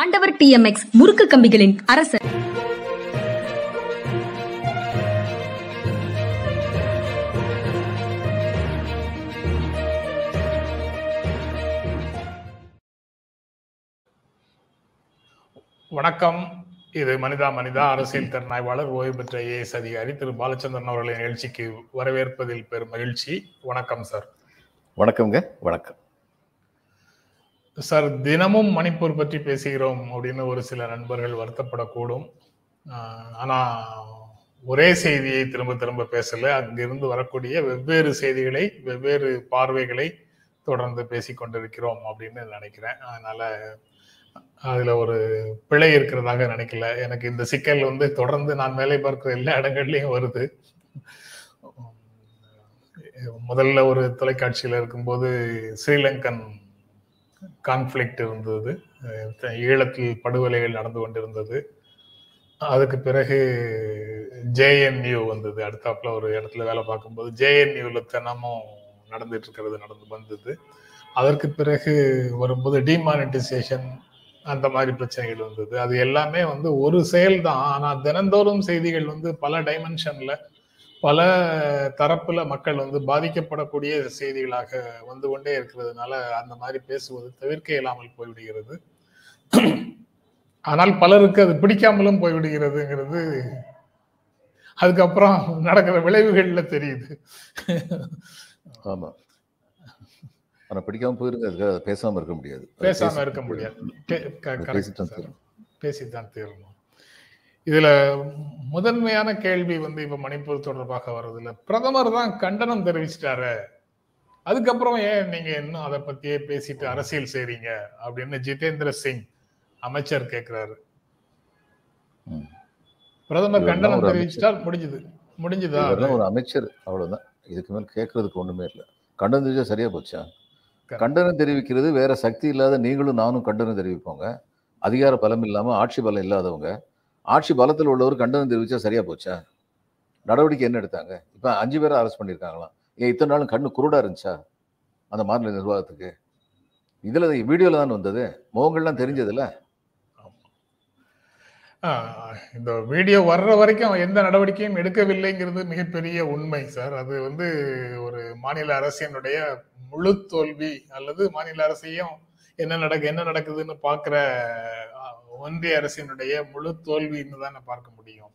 ஆண்டவர் டிஎம்எக்ஸ் முறுக்கு கம்பிகளின் அரசர். வணக்கம். இது மனிதா மனிதா. அரசியல் திறனாய்வாளர், ஓய்வு பெற்ற ஏஎஸ் அதிகாரி திரு பாலச்சந்திரன் அவர்களின் நிகழ்ச்சிக்கு வரவேற்பதில் பெரும் மகிழ்ச்சி. வணக்கம் சார். வணக்கம்ங்க. வணக்கம் சார். தினமும் மணிப்பூர் பற்றி பேசுகிறோம் அப்படின்னு ஒரு சில நண்பர்கள் வருத்தப்படக்கூடும். ஆனால் ஒரே செய்தியை திரும்ப திரும்ப பேசலை, அங்கிருந்து வரக்கூடிய வெவ்வேறு செய்திகளை வெவ்வேறு பார்வைகளை தொடர்ந்து பேசிக்கொண்டிருக்கிறோம் அப்படின்னு நினைக்கிறேன். அதனால அதில் ஒரு பிழை இருக்கிறதாக நினைக்கல. எனக்கு இந்த சிக்கல் தொடர்ந்து நான் வேலை பார்க்கிற எல்லா இடங்கள்லையும் வருது. முதல்ல ஒரு தொலைக்காட்சியில் இருக்கும்போது ஸ்ரீலங்கன் கான்ஃப்ளிக்ட் இருந்தது, ஈழத்தில் படுகொலைகள் நடந்து கொண்டிருந்தது. அதுக்கு பிறகு ஜேஎன்யூ வந்தது. அடுத்தாப்புல ஒரு இடத்துல வேலை பார்க்கும்போது ஜேஎன்யூல தினமும் நடந்துட்டு இருக்கிறது நடந்து வந்தது. அதற்கு பிறகு வரும்போது டிமானிட்டைசேஷன், அந்த மாதிரி பிரச்சனைகள் வந்தது. அது எல்லாமே ஒரு செயல் தான், ஆனால் தினந்தோறும் செய்திகள் பல டைமென்ஷன்ல பல தரப்புல மக்கள் பாதிக்கப்படக்கூடிய செய்திகளாக வந்து கொண்டே இருக்கிறதுனால அந்த மாதிரி பேசுவது தவிர்க்க இல்லாமல் போய்விடுகிறது. ஆனால் பலருக்கு அது பிடிக்காமலும் போய்விடுகிறதுங்கிறது அதுக்கப்புறம் நடக்கிற விளைவுகள்ல தெரியுது. ஆமா, ஆனா பிடிக்காம போயிருக்கு, பேசாம இருக்க முடியாது. பேசித்தான் தீரணும். இதுல முதன்மையான கேள்வி இப்ப மணிப்பூர் தொடர்பாக வர்றதுல பிரதமர் தான் கண்டனம் தெரிவிச்சிட்டாரு, அதுக்கப்புறம் ஏன் நீங்க இன்னும் அதை பத்தியே பேசிட்டு அரசியல் செய்றீங்க அப்படின்னு ஜிதேந்திர சிங் அமைச்சர் கேக்குறாரு. பிரதமர் கண்டனம் தெரிவிச்சுட்டா முடிஞ்சது, முடிஞ்சுதா? ஒரு அமைச்சர், அவ்வளவுதான். இதுக்கு மேல கேட்கறதுக்கு ஒண்ணுமே இல்லை. கண்டனம் தெரிவிச்சா சரியா போச்சா? கண்டனம் தெரிவிக்கிறது வேற சக்தி இல்லாத நீங்களும் நானும் கண்டனம் தெரிவிப்போங்க. அதிகார பலம் இல்லாம ஆட்சி பலம் இல்லாதவங்க, ஆட்சி பலத்தில் உள்ளவர் கண்டனம் தெரிவிச்சா சரியா போச்சா? நடவடிக்கை என்ன எடுத்தாங்க? இப்போ 5 பேரை அரெஸ்ட் பண்ணியிருக்காங்களாம். ஏன் இத்தனை நாளும் கண்ணு குருடா இருந்துச்சா அந்த மாநில நிர்வாகத்துக்கு? இதில் வீடியோவில் தான் வந்தது, முகங்கள்லாம் தெரிஞ்சதில்ல. இந்த வீடியோ வர்ற வரைக்கும் எந்த நடவடிக்கையும் எடுக்கவில்லைங்கிறது மிகப்பெரிய உண்மை சார். அது ஒரு மாநில அரசினுடைய முழு தோல்வி, அல்லது மாநில அரசையும் என்ன நடக்குதுன்னு பார்க்குற ஒன்றிய அரசினுடைய முழு தோல்வின்னு தான் நான் பார்க்க முடியும்.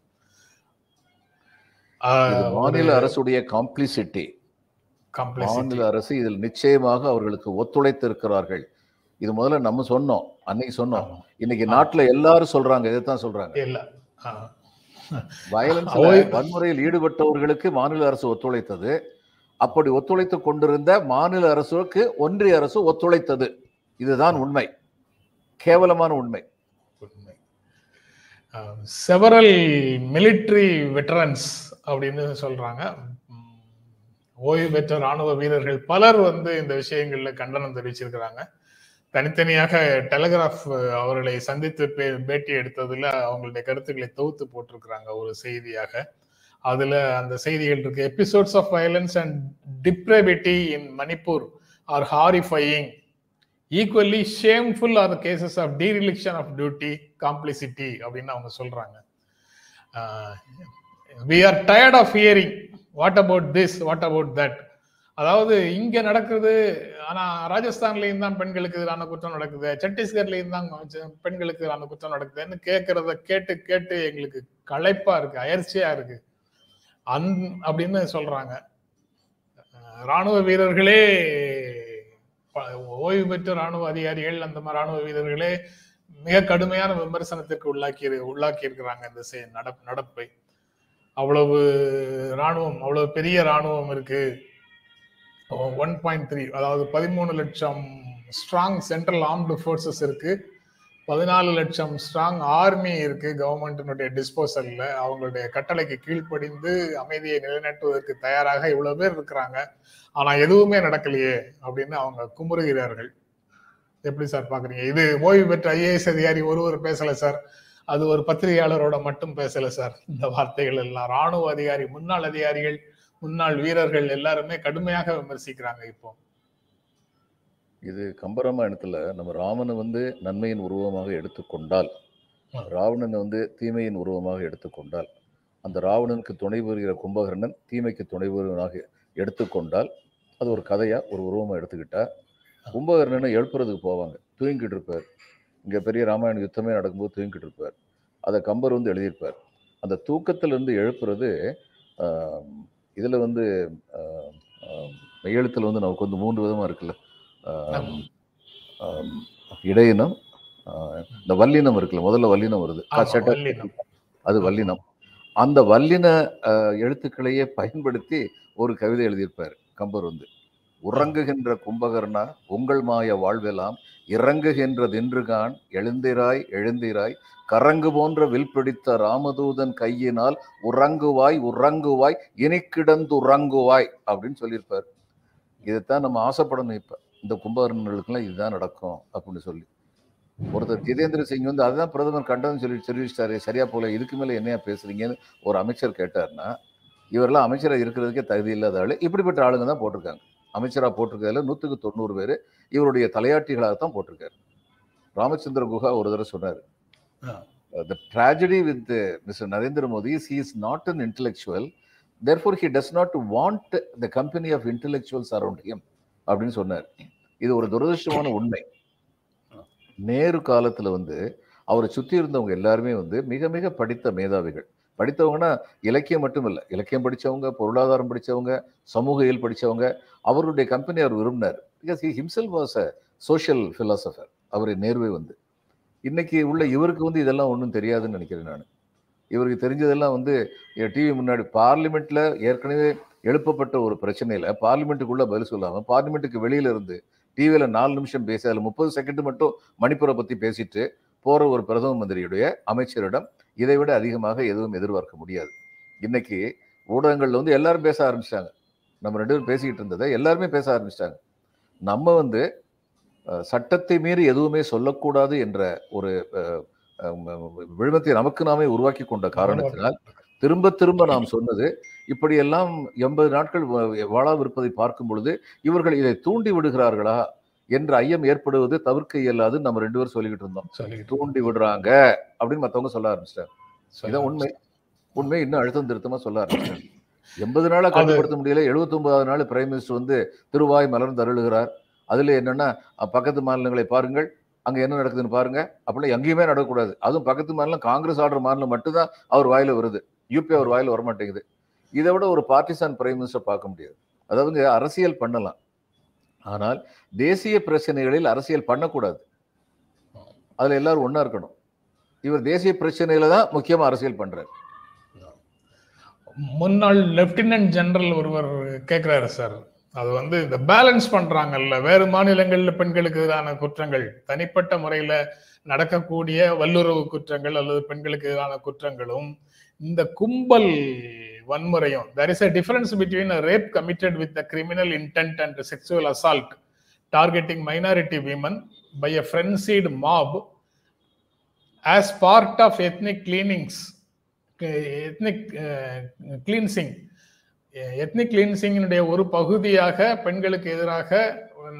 மாநில அரசுடைய காம்ப்ளிசிட்டி, மாநில அரசு இதில் நிச்சயமாக அவர்களுக்கு ஒத்துழைத்து இருக்கிறார்கள். இது முதல்ல நம்ம சொன்னோம், அன்னைக்கு சொன்னோம், இன்னைக்கு நாட்டுல எல்லாரும் சொல்றாங்க, இதைத்தான் சொல்றாங்க. வன்முறையில் ஈடுபட்டவர்களுக்கு மாநில அரசு ஒத்துழைத்தது. அப்படி ஒத்துழைத்து கொண்டிருந்த மாநில அரசுக்கு ஒன்றிய அரசு ஒத்துழைத்தது. இதுதான் உண்மை, கேவலமான உண்மை. செவரல் மிலிட்ரி வெட்டரன்ஸ் அப்படின்னு சொல்றாங்க, ஓய்வு பெற்ற ராணுவ வீரர்கள் பலர் இந்த விஷயங்கள்ல கண்டனம் தெரிவிச்சிருக்கிறாங்க. தனித்தனியாக டெலிகிராஃப் அவர்களை சந்தித்து பேட்டி எடுத்ததுல அவங்களுடைய கருத்துக்களை தொகுத்து போட்டிருக்கிறாங்க ஒரு செய்தியாக. அதுல அந்த செய்திகள் இருக்கு. Episodes of violence and depravity in Manipur are horrifying. Equally shameful are cases of dereliction of duty, complicity அப்படின்னு அவங்க சொல்றாங்க. We are tired of hearing what about this, what about that. அதாவது இங்க நடக்குது, ஆனா ராஜஸ்தான்லயும் தான் பெண்களுக்கு எதிரான குற்றம் நடக்குது, சத்தீஸ்கர்லயும் தான் பெண்களுக்கு எதிரான குற்றம் நடக்குதுன்னு கேட்கறத கேட்டு கேட்டு எங்களுக்கு களைப்பா இருக்கு, அயற்சியா இருக்கு அப்படின்னு சொல்றாங்க. ராணுவ வீரர்களே, ஓய்வு பெற்ற ராணுவ அதிகாரிகள், அந்த மாதிரி ராணுவ வீரர்களே மிக கடுமையான விமர்சனத்திற்கு உள்ளாக்கி இருக்கிறாங்க இந்த நடப்பை. அவ்வளவு ராணுவம், அவ்வளவு பெரிய ராணுவம் இருக்கு. 1.3, அதாவது 13 லட்சம் ஸ்ட்ராங் சென்ட்ரல் ஆர்ம்டு ஃபோர்ஸஸ் இருக்கு, 14 லட்சம் ஸ்ட்ராங் ஆர்மி இருக்கு கவர்மெண்டினுடைய டிஸ்போசல்ல. அவங்களுடைய கட்டளைக்கு கீழ்ப்படிந்து அமைதியை நிலைநாட்டுவதற்கு தயாராக இவ்வளவு பேர் இருக்கிறாங்க, ஆனா எதுவுமே நடக்கலையே அப்படின்னு அவங்க குமுறுகிறார்கள். எப்படி சார் பாக்குறீங்க? இது ஓய்வு பெற்ற ஐஏஎஸ் அதிகாரி ஒருவர் பேசல சார், அது ஒரு பத்திரிகையாளரோட மட்டும் பேசல சார். இந்த வார்த்தைகள் எல்லாம் ராணுவ அதிகாரி, முன்னாள் அதிகாரிகள், முன்னாள் வீரர்கள் எல்லாருமே கடுமையாக விமர்சிக்கிறாங்க இப்போ. இது கம்பராமாயணத்தில் நம்ம ராமனை நன்மையின் உருவமாக எடுத்துக்கொண்டால், ராவணனை தீமையின் உருவமாக எடுத்துக்கொண்டால், அந்த ராவணனுக்கு துணை புரிகிற கும்பகர்ணன் தீமைக்கு துணை புரிவனாக எடுத்துக்கொண்டால், அது ஒரு கதையாக ஒரு உருவமாக எடுத்துக்கிட்டால், கும்பகர்ணனை எழுப்புறதுக்கு போவாங்க, தூங்கிக்கிட்டு இருப்பார். இங்கே பெரிய ராமாயண யுத்தமே நடக்கும்போது தூங்கிக்கிட்டு இருப்பார். அதை கம்பர் எழுதியிருப்பார். அந்த தூக்கத்திலேருந்து எழுப்புறது இதில் மெய்யெழுத்தில் நமக்கு 3 விதமாக இருக்குல்ல, இடையினம், இந்த வல்லினம் இருக்குல்ல, முதல்ல வல்லினம் வருது, அது வல்லினம். அந்த வல்லின எழுத்துக்களையே பயன்படுத்தி ஒரு கவிதை எழுதியிருப்பார் கம்பர். உறங்குகின்ற கும்பகர்ணா உங்கள் மாய வாழ்வெல்லாம் இறங்குகின்றதென்று கான், எழுந்திராய் எழுந்திராய், கரங்கு போன்ற வில் பிடித்த ராமதூதன் கையினால் உறங்குவாய் உறங்குவாய் இனி கிடந்து உறங்குவாய் அப்படின்னு சொல்லியிருப்பார். இதைத்தான் நம்ம ஆசைப்படணும். இப்போ இந்த கும்பகர்ணர்களுக்கெல்லாம் இதுதான் நடக்கும் அப்படின்னு சொல்லி ஒருத்தர் ஜிதேந்திர சிங் அதுதான் பிரதமர் கண்டனம் சொல்லி தெரிவிச்சிட்டாரு, சரியா போல, இதுக்கு மேலே என்னையா பேசுறீங்கன்னு ஒரு அமைச்சர் கேட்டார்னா, இவரெல்லாம் அமைச்சராக இருக்கிறதுக்கே தகுதி இல்லாத ஆளு, இப்படிப்பட்ட ஆளுங்க தான் போட்டிருக்காங்க. அமைச்சராக போட்டிருக்கிறதுல 100க்கு 90 பேர் இவருடைய தலையாட்டிகளாகத்தான் போட்டிருக்காரு. ராமச்சந்திர குஹா ஒரு தடவை சொன்னார், the tragedy with Mr. Narendra Modi is he is not an intellectual, therefore he does not want the company of intellectuals around him அப்படின்னு சொன்னார். இது ஒரு துரதிருஷ்டமான உண்மை. நேரு காலத்தில் அவரை சுற்றி இருந்தவங்க எல்லாருமே மிக மிக படித்த மேதாவிகள். படித்தவங்கன்னா இலக்கியம் மட்டும் இல்லை, இலக்கியம் படித்தவங்க, பொருளாதாரம் படித்தவங்க, சமூக இயல் படித்தவங்க. அவருடைய கம்பெனி அவர் விரும்பினார். Because he himself was a social philosopher. அவர் நேருவே இன்னைக்கு உள்ள இவருக்கு இதெல்லாம் ஒன்றும் தெரியாதுன்னு நினைக்கிறேன் நான். இவருக்கு தெரிஞ்சதெல்லாம் டிவி முன்னாடி பார்லிமெண்ட்டில் ஏற்கனவே எழுப்பப்பட்ட ஒரு பிரச்சனையில் பார்லிமெண்ட்டுக்குள்ளே பதில் சொல்லாமல் பார்லிமெண்ட்டுக்கு வெளியிலிருந்து டிவியில் 4 நிமிஷம் பேசி அதில் 30 செகண்ட் மட்டும் மணிப்பூரை பற்றி பேசிட்டு போகிற ஒரு பிரதம மந்திரியுடைய அமைச்சரிடம் இதை விட அதிகமாக எதுவும் எதிர்பார்க்க முடியாது. இன்னைக்கு ஊடகங்களில் எல்லாரும் பேச ஆரம்பிச்சிட்டாங்க. நம்ம 2 பேரும் பேசிக்கிட்டு இருந்ததை எல்லாருமே பேச ஆரம்பிச்சிட்டாங்க. நம்ம சட்டத்தை மீறி எதுவுமே சொல்லக்கூடாது என்ற ஒரு விழுமத்தை நமக்கு நாமே உருவாக்கி கொண்ட காரணத்தினால் திரும்ப திரும்ப நாம் சொன்னது இப்படியெல்லாம் 80 நாட்கள் வாழாவிருப்பதை பார்க்கும் பொழுது இவர்கள் இதை தூண்டி விடுகிறார்களா என்ற ஐயம் ஏற்படுவது தவிர்க்க இயலாது. நம்ம 2 பேரும் சொல்லிக்கிட்டு இருந்தோம், தூண்டி விடுறாங்க அப்படின்னு மற்றவங்க சொல்ல ஆரம்பிச்சிட்டாங்க. இதான் உண்மை. உண்மை இன்னும் அழுத்தம் திருத்தமாக சொல்ல ஆரம்பிச்சிட்டாங்க. 80 நாளை கட்டுப்படுத்த முடியல. 79வது நாள் பிரைம் மினிஸ்டர் திருவாய் மலர்ந்து அருளுகிறார். அதில் என்னென்னா, பக்கத்து மாநிலங்களை பாருங்கள், அங்கே என்ன நடக்குதுன்னு பாருங்கள் அப்படின்னா எங்கேயுமே நடக்கக்கூடாது. அதுவும் பக்கத்து மாநிலம் காங்கிரஸ் ஆடுற மாநிலம் மட்டும்தான் அவர் வாயில் வருது, யூபி அவர் வாயில் வரமாட்டேங்குது. இதை விட ஒரு பார்ட்டிசான் பிரைம் மினிஸ்டர் பார்க்க முடியாது. அதாவது அரசியல் பண்ணலாம், ஆனால் தேசிய பிரச்சனைகளில் அரசியல் பண்ணக்கூடாது. அதில் எல்லாரும் ஒன்றா இருக்கணும். இவர் தேசிய பிரச்சனையில் தான் முக்கியமாக அரசியல் பண்ணுறாரு. முன்னாள் லெப்டினன்ட் ஜெனரல் ஒருவர் கேட்குறாரு, சார் அது இந்த பேலன்ஸ் பண்றாங்கல்ல, வேறு மாநிலங்கள்ல பெண்களுக்கு எதிரான குற்றங்கள், தனிப்பட்ட முறையில நடக்கக்கூடிய வல்லுறவு குற்றங்கள் அல்லது பெண்களுக்கு எதிரான குற்றங்களும், இந்த கும்பல் வன்முறையும், there is a difference between a rape committed with the criminal intent and the sexual assault targeting minority women by a frenzied mob as part of ethnic cleansing ஒரு பகுதியாக பெண்களுக்கு எதிராக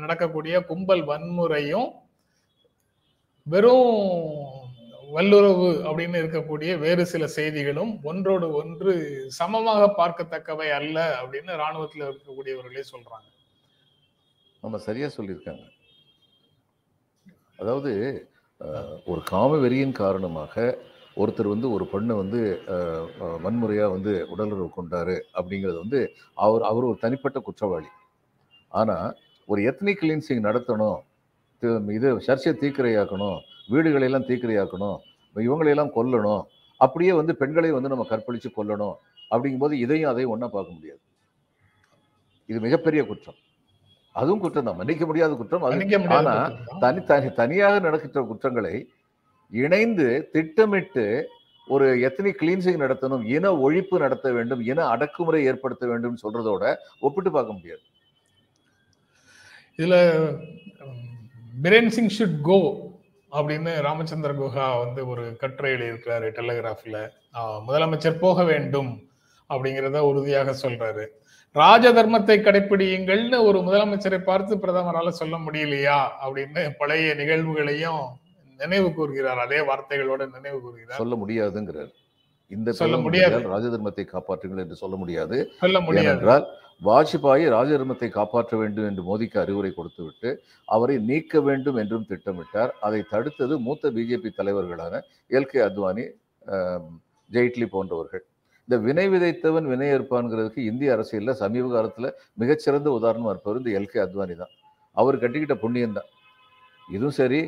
நடக்கக்கூடிய கும்பல் வன்முறையும் வெறும் வல்லுறவு அப்படின்னு இருக்கக்கூடிய வேறு சில செய்திகளும் ஒன்றோடு ஒன்று சமமாக பார்க்கத்தக்கவை அல்ல அப்படின்னு இராணுவத்தில் இருக்கக்கூடியவர்களே சொல்றாங்க. நம்ம சரியா சொல்லியிருக்காங்க. அதாவது ஒரு காமவெறியின் காரணமாக ஒருத்தர் ஒரு பெண்ணை வன்முறையாக உடலுறவு கொண்டாரு அப்படிங்கிறது அவர் ஒரு தனிப்பட்ட குற்றவாளி. ஆனால் ஒரு எத்னிக் கிளீன்சிங் நடத்தணும், இது சர்ச்சை தீக்கிரையாக்கணும், வீடுகளையெல்லாம் தீக்கிரையாக்கணும், இவங்களையெல்லாம் கொல்லணும், அப்படியே பெண்களை நம்ம கற்பழித்து கொல்லணும் அப்படிங்கும்போது இதையும் அதையும் ஒன்றா பார்க்க முடியாது. இது மிகப்பெரிய குற்றம். அதுவும் குற்றம் தான், மன்னிக்க முடியாத குற்றம். ஆனால் தனியாக நடக்கிற குற்றங்களை இணைந்து திட்டமிட்டு ஒரு எத்னிக் கிளீன்சிங் நடத்தணும், இன ஒழிப்பு நடத்த வேண்டும், இன அடக்குமுறை ஏற்படுத்த வேண்டும் சொல்றதோட ஒப்பிட்டு பார்க்க முடியாது. இதுல பிரேன் சிங் ஷுட் கோ அப்படின்னு ராமச்சந்திர குஹா ஒரு கட்டுரையில் இருக்கிறாரு டெலிகிராஃப்ல. முதலமைச்சர் போக வேண்டும் அப்படிங்கிறத உறுதியாக சொல்றாரு. ராஜதர்மத்தை கடைபிடியுங்கள்னு ஒரு முதலமைச்சரை பார்த்து பிரதமரால சொல்ல முடியலையா அப்படின்னு பழைய நிகழ்வுகளையும் நினைவு கூறுகிறார். அதே வார்த்தைகளோட நினைவு கூறுகிறார். சொல்ல முடியாதுங்கிறார். இந்த சொல்ல முடியாது, ராஜதர்மத்தை காப்பாற்றுங்கள் என்று சொல்ல முடியாது. என்றால் வாஜ்பாயை ராஜதர்மத்தை காப்பாற்ற வேண்டும் என்று மோடிக்கு அறிவுரை கொடுத்துவிட்டு அவரை நீக்க வேண்டும் என்றும் திட்டமிட்டார். அதை தடுத்தது மூத்த பிஜேபி தலைவர்களான எல்கே அத்வானி, ஜெய்ட்லி போன்றவர்கள். இந்த வினை விதைத்தவன் வினை ஏற்பான்கிறதுக்கு இந்திய அரசியலில் சமீப காலத்தில் மிகச்சிறந்த உதாரணமாக இருப்பவர் இந்த எல்கே அத்வானி தான். அவர் கட்டிக்கிட்ட புண்ணியந்தான். இதுவும் சரி,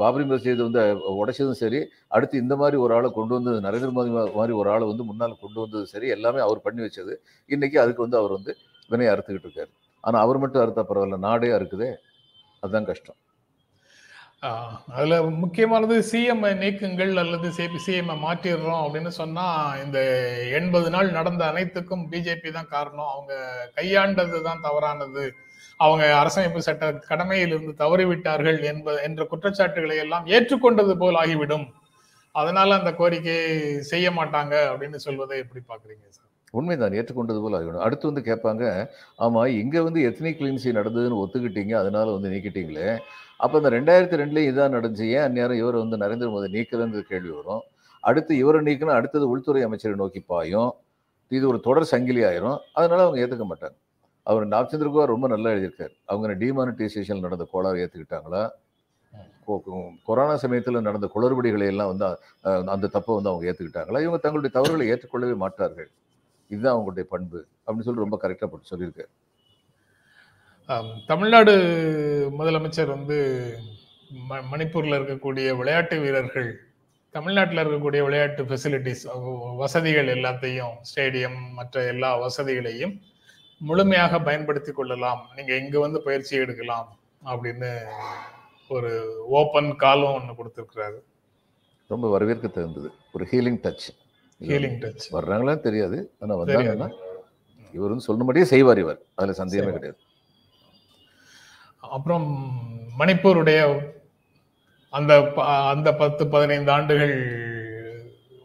பாபரி மசீது வந்து உடைச்சதும் சரி, அடுத்து இந்த மாதிரி ஒரு ஆளை கொண்டு வந்தது, நரேந்திர மோடி மாதிரி ஒரு ஆளை வந்து முன்னால் கொண்டு வந்தது சரி, எல்லாமே அவர் பண்ணி வச்சது. இன்றைக்கி அதுக்கு வந்து அவர் வந்து வினையை அறுத்துக்கிட்டு இருக்காரு. ஆனால் அவர் மட்டும் அறுத்தா பரவாயில்ல, நாடே அறுக்குதே, அதுதான் கஷ்டம். அதில் முக்கியமானது சிஎம்ஐ நீக்குங்கள் அல்லது சிஎம்ஐ மாற்றிடுறோம் அப்படின்னு சொன்னால் இந்த 80 நாள் நடந்த அனைத்துக்கும் பிஜேபி தான் காரணம். அவங்க கையாண்டது தான் தவறானது, அவங்க அரசமைப்பு சட்ட கடமையிலிருந்து தவறிவிட்டார்கள் என்ற குற்றச்சாட்டுகளை எல்லாம் ஏற்றுக்கொண்டது போல் ஆகிவிடும். அதனால அந்த கோரிக்கையை செய்ய மாட்டாங்க அப்படின்னு சொல்வதை எப்படி பார்க்குறீங்க சார்? உண்மைதான், ஏற்றுக்கொண்டது போல் ஆகிவிடும். அடுத்து வந்து கேட்பாங்க, ஆமாம் இங்கே வந்து எத்னிக் கிளீன்சிங் நடந்ததுன்னு ஒத்துக்கிட்டீங்க, அதனால வந்து நீக்கிட்டீங்களே, அப்போ இந்த 2002 இதான் நடந்துச்சு, ஏன் அந்நேரம் இவர் வந்து நரேந்திர மோடி நீக்கிறதுங்கிற கேள்வி வரும். அடுத்து இவரை நீக்கினா அடுத்தது உள்துறை அமைச்சரை நோக்கி பாயும். இது ஒரு தொடர் சங்கிலி ஆயிரும். அதனால் அவங்க ஏற்றுக்க மாட்டாங்க. அவர் நாப்சந்திர குஹா ரொம்ப நல்லா எழுதியிருக்கார். அவங்க டிமானிட்டைசேஷன் நடந்த கோளாறு ஏற்றுக்கிட்டாங்களா, கொரோனா சமயத்தில் நடந்த குளறுபடிகளை எல்லாம் வந்து அந்த தப்பை வந்து அவங்க ஏற்றுக்கிட்டாங்களா, இவங்க தங்களுடைய தவறுகளை ஏற்றுக்கொள்ளவே மாட்டார்கள், இதுதான் அவங்களுடைய பண்பு அப்படின்னு சொல்லி ரொம்ப கரெக்டாக போட்டு சொல்லியிருக்காரு. தமிழ்நாடு முதலமைச்சர் வந்து மணிப்பூரில் இருக்கக்கூடிய விளையாட்டு வீரர்கள், தமிழ்நாட்டில் இருக்கக்கூடிய விளையாட்டு ஃபெசிலிட்டிஸ் வசதிகள் எல்லாத்தையும், ஸ்டேடியம் மற்ற எல்லா வசதிகளையும் முழுமையாக பயன்படுத்தி கொள்ளலாம், நீங்கள் இங்கே வந்து பயிற்சி எடுக்கலாம் அப்படின்னு ஒரு ஓப்பன் காலம் ஒன்று கொடுத்துருக்குறாரு. ரொம்ப வரவேற்க தகுந்தது. ஒரு ஹீலிங் டச், ஹீலிங் டச் வர்றாங்களா தெரியாது, ஆனால் வர்றாங்கன்னா இவருன்னு சொன்னபடியே செய்வார், இவர் அதில் சந்தேகமே கிடையாது. அப்புறம் மணிப்பூருடைய அந்த 10-15 ஆண்டுகள்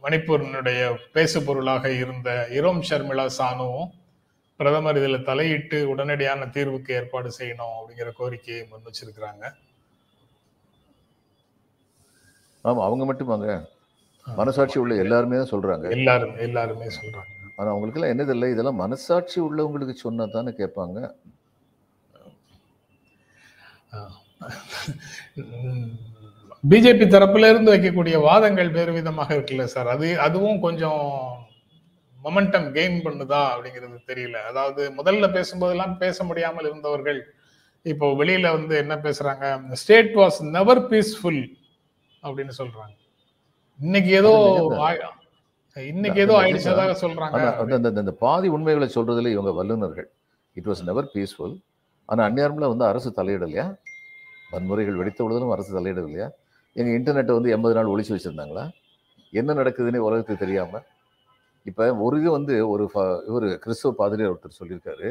மணிப்பூரினுடைய பேசு பொருளாக இருந்த இரோம் ஷர்மிளா சானுவும் பிரதமர் இதில் தலையிட்டு உடனடியான தீர்வுக்கு ஏற்பாடு செய்யணும் அப்படிங்கிற கோரிக்கையை முன் வச்சிருக்கிறாங்க. ஆமாம், அவங்க மட்டுமாங்க, மனசாட்சி உள்ள எல்லாருமே தான் சொல்கிறாங்க, எல்லாருமே சொல்கிறாங்க. ஆனால் அவங்களுக்கெல்லாம் என்னதில்லை, இதெல்லாம் மனசாட்சி உள்ளவங்களுக்கு சொன்னால் தானே கேட்பாங்க. பிஜேபி தரப்புல இருந்து வைக்கக்கூடிய வாதங்கள் வேறு விதமாக இருக்குல்ல சார், அதுவும் கொஞ்சம் மொமெண்டம் கெயின் பண்ணுதா அப்படிங்கிறது தெரியல. அதாவது முதல்ல பேசும்போதெல்லாம் பேச முடியாமல் இருந்தவர்கள் இப்போ வெளியில வந்து என்ன பேசுறாங்க, ஸ்டேட் வாஸ் நெவர் பீஸ்ஃபுல் அப்படின்னு சொல்றாங்க. இன்னைக்கு ஏதோ ஆயிடுச்சதாக சொல்றாங்க. பாதி உண்மைகளை சொல்றதுல இவங்க வல்லுநர்கள். It was never peaceful. ஆனால் அந்நேரம்ல வந்து அரசு தலையிடலையா, வன்முறைகள் வெடித்த பொழுதும் அரசு தலையிடலையா, எங்கள் இன்டர்நெட்டை வந்து 80 நாள் ஒழிச்சு வச்சுருந்தாங்களா, என்ன நடக்குதுன்னே உலகத்துக்கு தெரியாமல். இப்போ ஒரு இது வந்து ஒரு கிறிஸ்தவ பாதிரியார் ஒருத்தர் சொல்லியிருக்காரு,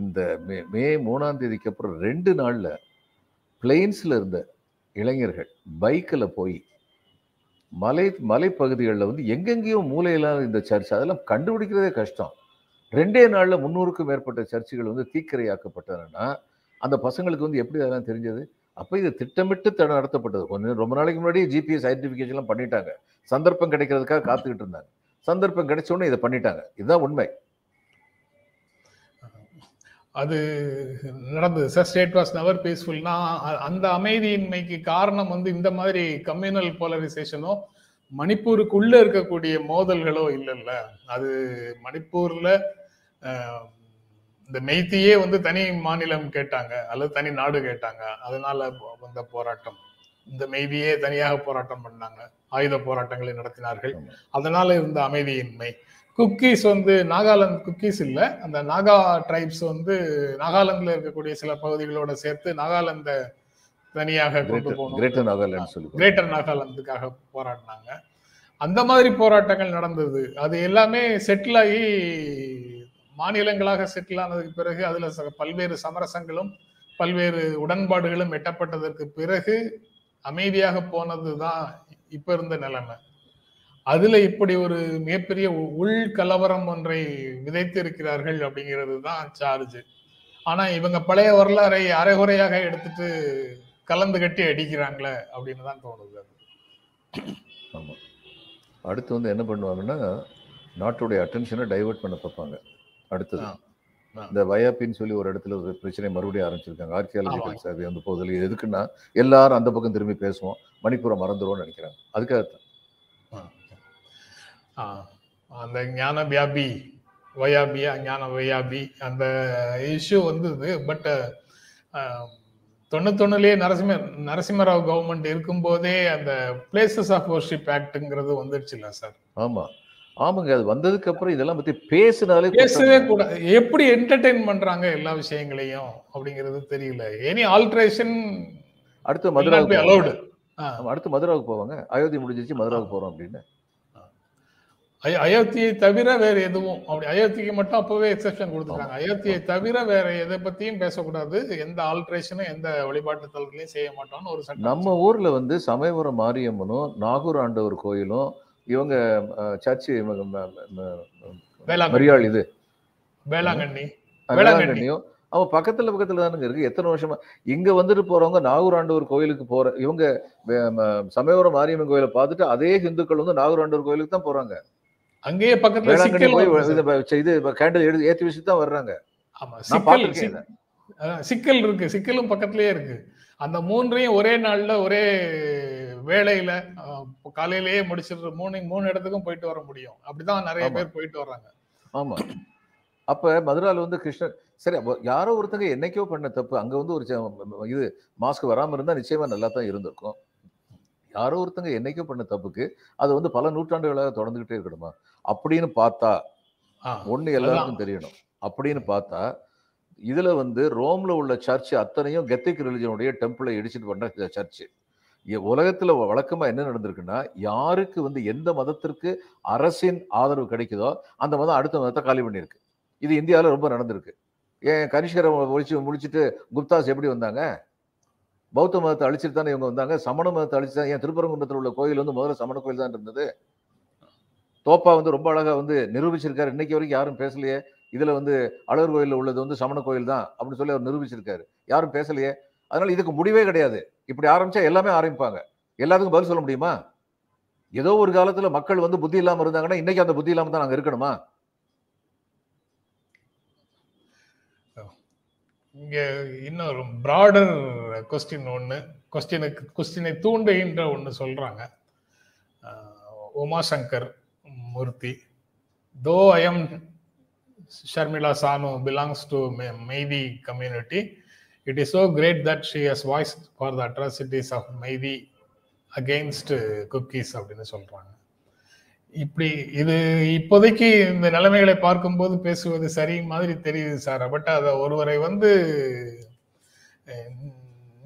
இந்த மே 3ஆம் தேதிக்கு அப்புறம் 2 நாளில் பிளெயின்ஸில் இருந்த இளைஞர்கள் பைக்கில் போய் மலைப்பகுதிகளில் வந்து எங்கெங்கேயோ மூலையெல்லாம் இந்த சர்ச், அதெல்லாம் கண்டுபிடிக்கிறதே கஷ்டம். 2 நாளில் 300க்கும் மேற்பட்ட சர்ச்சுகள் வந்து தீக்கிரையாக்கப்பட்டதுன்னா அந்த பசங்களுக்கு வந்து எப்படி அதெல்லாம் தெரிஞ்சது? அப்போ இது திட்டமிட்டு நடத்தப்பட்டது. கொஞ்சம் ரொம்ப நாளைக்கு முன்னாடி ஜிபிஎஸ் ஐடென்டிஃபிகேஷன்லாம் பண்ணிட்டாங்க, சந்தர்ப்பம் கிடைக்கிறதுக்காக காத்துக்கிட்டு இருந்தாங்க, சந்தர்ப்பம் கிடைச்சோன்னு இதை பண்ணிட்டாங்க. இதுதான் உண்மை. அது நடந்தது சார். ஸ்டேட் வாஸ் நெவர் பீஸ்ஃபுல்னா அந்த அமைதியின்மைக்கு காரணம் வந்து இந்த மாதிரி கம்யூனல் போலரைசேஷனோ மணிப்பூருக்குள்ளே இருக்கக்கூடிய மோதல்களோ இல்லைல்ல. அது மணிப்பூரில் இந்த மெய்த்தியே வந்து தனி மாநிலம் கேட்டாங்க அல்லது தனி நாடு கேட்டாங்க, அதனால வந்த போராட்டம். இந்த மெய்தியே தனியாக போராட்டம் பண்ணாங்க, ஆயுத போராட்டங்களை நடத்தினார்கள், அதனால இருந்த அமைதியின்மை. குக்கீஸ் வந்து நாகாலாந்து குக்கீஸ் இல்லை, அந்த நாகா ட்ரைப்ஸ் வந்து நாகாலாந்துல இருக்கக்கூடிய சில பகுதிகளோட சேர்த்து நாகாலாந்தை தனியாக கொண்டு போகணும், கிரேட்டர் நாகாலாந்துக்காக போராடினாங்க. அந்த மாதிரி போராட்டங்கள் நடந்தது. அது எல்லாமே செட்டில் ஆகி மாநிலங்களாக செட்டில் ஆனதுக்கு பிறகு அதில் பல்வேறு சமரசங்களும் பல்வேறு உடன்பாடுகளும் எட்டப்பட்டதற்கு பிறகு அமைதியாக போனது தான் இப்போ இருந்த நிலைமை. அதுல இப்படி ஒரு மிகப்பெரிய உள் கலவரம் ஒன்றை விதைத்து இருக்கிறார்கள் அப்படிங்கிறது தான் சார்ஜ். ஆனா இவங்க பழைய வரலாறை அரைகுறையாக எடுத்துட்டு கலந்து கட்டி அடிக்கிறாங்களே அப்படின்னு தான் தோணுது. ஆமா, அடுத்து வந்து என்ன பண்ணுவாங்கன்னா நாட்டுடைய அட்டென்ஷனை டைவர்ட் பண்ண பார்ப்பாங்க. அடுத்தது இந்த வயாப்பின்னு சொல்லி ஒரு இடத்துல ஒரு பிரச்சனை மறுபடியும் ஆரம்பிச்சிருக்காங்க. ஆர்கியாலஜிக்கல் சர்வே வந்து போதில் இது எதுக்குன்னா எல்லாரும் அந்த பக்கம் திரும்பி பேசுவோம், மணிப்பூரம் மறந்துடுவோம்னு நினைக்கிறாங்க. அதுக்காகத்தான் அந்த ஞான வியாபி வயாபி ஞான வயாபி அந்த இஷ்யூ வந்தது. பட் 1991 நரசிம்மராவ் கவர்மெண்ட் இருக்கும் போதே அந்த பிளேசஸ் ஆஃப் வர்ஷிப் ஆக்ட்ங்கிறது வந்துருச்சு இல்ல சார்? ஆமா ஆமாங்க, அது வந்ததுக்கு அப்புறம் இதெல்லாம் பத்தி பேசவே கூட எப்படி என்டர்டெயின் பண்றாங்க எல்லா விஷயங்களையும் அப்படிங்கிறது தெரியல. எனி ஆல்ட்ரேஷன் அடுத்து மதுராவுக்கு அலௌடு. அடுத்து மதுராவுக்கு போவாங்க, அயோத்தி முடிஞ்சிச்சு மதுராவுக்கு போறோம் அப்படின்னு. அயோத்தியை தவிர வேற எதுவும் அப்படி அயோத்திக்கு மட்டும் அப்பவே எக்ஸப்ஷன் கொடுத்துருக்காங்க. அயோத்தியை தவிர வேற எதை பத்தியும் பேசக்கூடாது, எந்த ஆல்ட்ரேஷனும் எந்த வழிபாட்டு தலத்திலையும் செய்ய மாட்டோம்னு ஒரு சட்டம். நம்ம ஊர்ல வந்து சமயபுரம் மாரியம்மனும் நாகூர் ஆண்டவர் கோயிலும் இவங்க சர்ச்சி மரியாள் இது வேளாங்கண்ணியும் அவன் பக்கத்துல தானுங்க இருக்கு. எத்தனை வருஷமா இங்க வந்துட்டு போறவங்க நாகூர் ஆண்டவர் கோயிலுக்கு போற இவங்க சமயபுரம் மாரியம்மன் கோயிலை பார்த்துட்டு அதே ஹிந்துக்கள் வந்து நாகூர் ஆண்டவர் கோயிலுக்கு தான் போறாங்க. அங்கேயே பக்கத்துல ஏற்றி வச்சு தான் வர்றாங்க. சிக்கல் இருக்கு, சிக்கலும் பக்கத்திலேயே இருக்கு. அந்த மூன்றையும் ஒரே நாள்ல ஒரே வேளையில காலையிலேயே முடிச்சிட்டு மூணு இடத்துக்கும் போயிட்டு வர முடியும். அப்படிதான் நிறைய பேர் போயிட்டு வர்றாங்க. ஆமா, அப்ப மதுரால வந்து கிருஷ்ணர் சரி யாரோ ஒருத்தங்க என்னைக்கோ பண்ண தப்பு அங்க வந்து ஒரு இது மாஸ்க்கு வராம இருந்தா நிச்சயமா நல்லா தான் இருந்திருக்கும். யாரோ ஒருத்தங்க என்னைக்கும் பண்ண தப்புக்கு அது வந்து பல நூற்றாண்டுகளாக தொடர்ந்துகிட்டே இருக்கணுமா அப்படின்னு பார்த்தா ஒண்ணு எல்லாருக்கும் தெரியணும். அப்படின்னு பார்த்தா இதுல வந்து ரோம்ல உள்ள சர்ச் அத்தனையும் கெத்திக் ரிலிஜனுடைய டெம்பிளை இடிச்சிட்டு பண்ற சர்ச்சு. உலகத்துல வழக்கமா என்ன நடந்திருக்குன்னா யாருக்கு வந்து எந்த மதத்திற்கு அரசின் ஆதரவு கிடைக்குதோ அந்த மதம் அடுத்த மதத்தை காலி பண்ணிருக்கு. இது இந்தியாவில ரொம்ப நடந்திருக்கு. ஏன் கனிஷ்கரை முடிச்சுட்டு குப்தாஸ் எப்படி வந்தாங்க? பௌத்த மதத்தை அழிச்சிட்டு தானே இவங்க வந்தாங்க. சமண மதத்தை அழிச்சுதான். ஏன் திருப்பரங்குன்றத்தில் உள்ள கோயில் வந்து முதல்ல சமண கோயில் தான் இருந்தது. தோப்பா வந்து ரொம்ப அழகா வந்து நிரூபிச்சிருக்காரு. இன்னைக்கு வரைக்கும் யாரும் பேசலையே இதுல வந்து அழகர் கோயிலில் உள்ளது வந்து சமண கோயில் தான் அப்படின்னு சொல்லி அவர் நிரூபிச்சிருக்காரு. யாரும் பேசலையே. அதனால இதுக்கு முடிவே கிடையாது. இப்படி ஆரம்பிச்சா எல்லாமே ஆரம்பிப்பாங்க. எல்லாத்துக்கும் பதில் சொல்ல முடியுமா? ஏதோ ஒரு காலத்துல மக்கள் வந்து புத்தி இல்லாம இருந்தாங்கன்னா இன்னைக்கு அந்த புத்தி இல்லாம தான் நாங்க இருக்கணுமா? இங்க இன்னொரு பிராடர் கொஸ்டினை தூண்டுகின்ற ஒன்று சொல்றாங்க. Umashankar Murthy, though I am Sharmila Sanu belongs to Maithili community. It is so great that she has voiced for the atrocities of Maithili against cookies அப்படின்னு சொல்றாங்க. இப்படி இது இப்போதைக்கு இந்த நிலைமைகளை பார்க்கும்போது பேசுவது சரி மாதிரி தெரியுது சார். பட் அதை ஒருவரை வந்து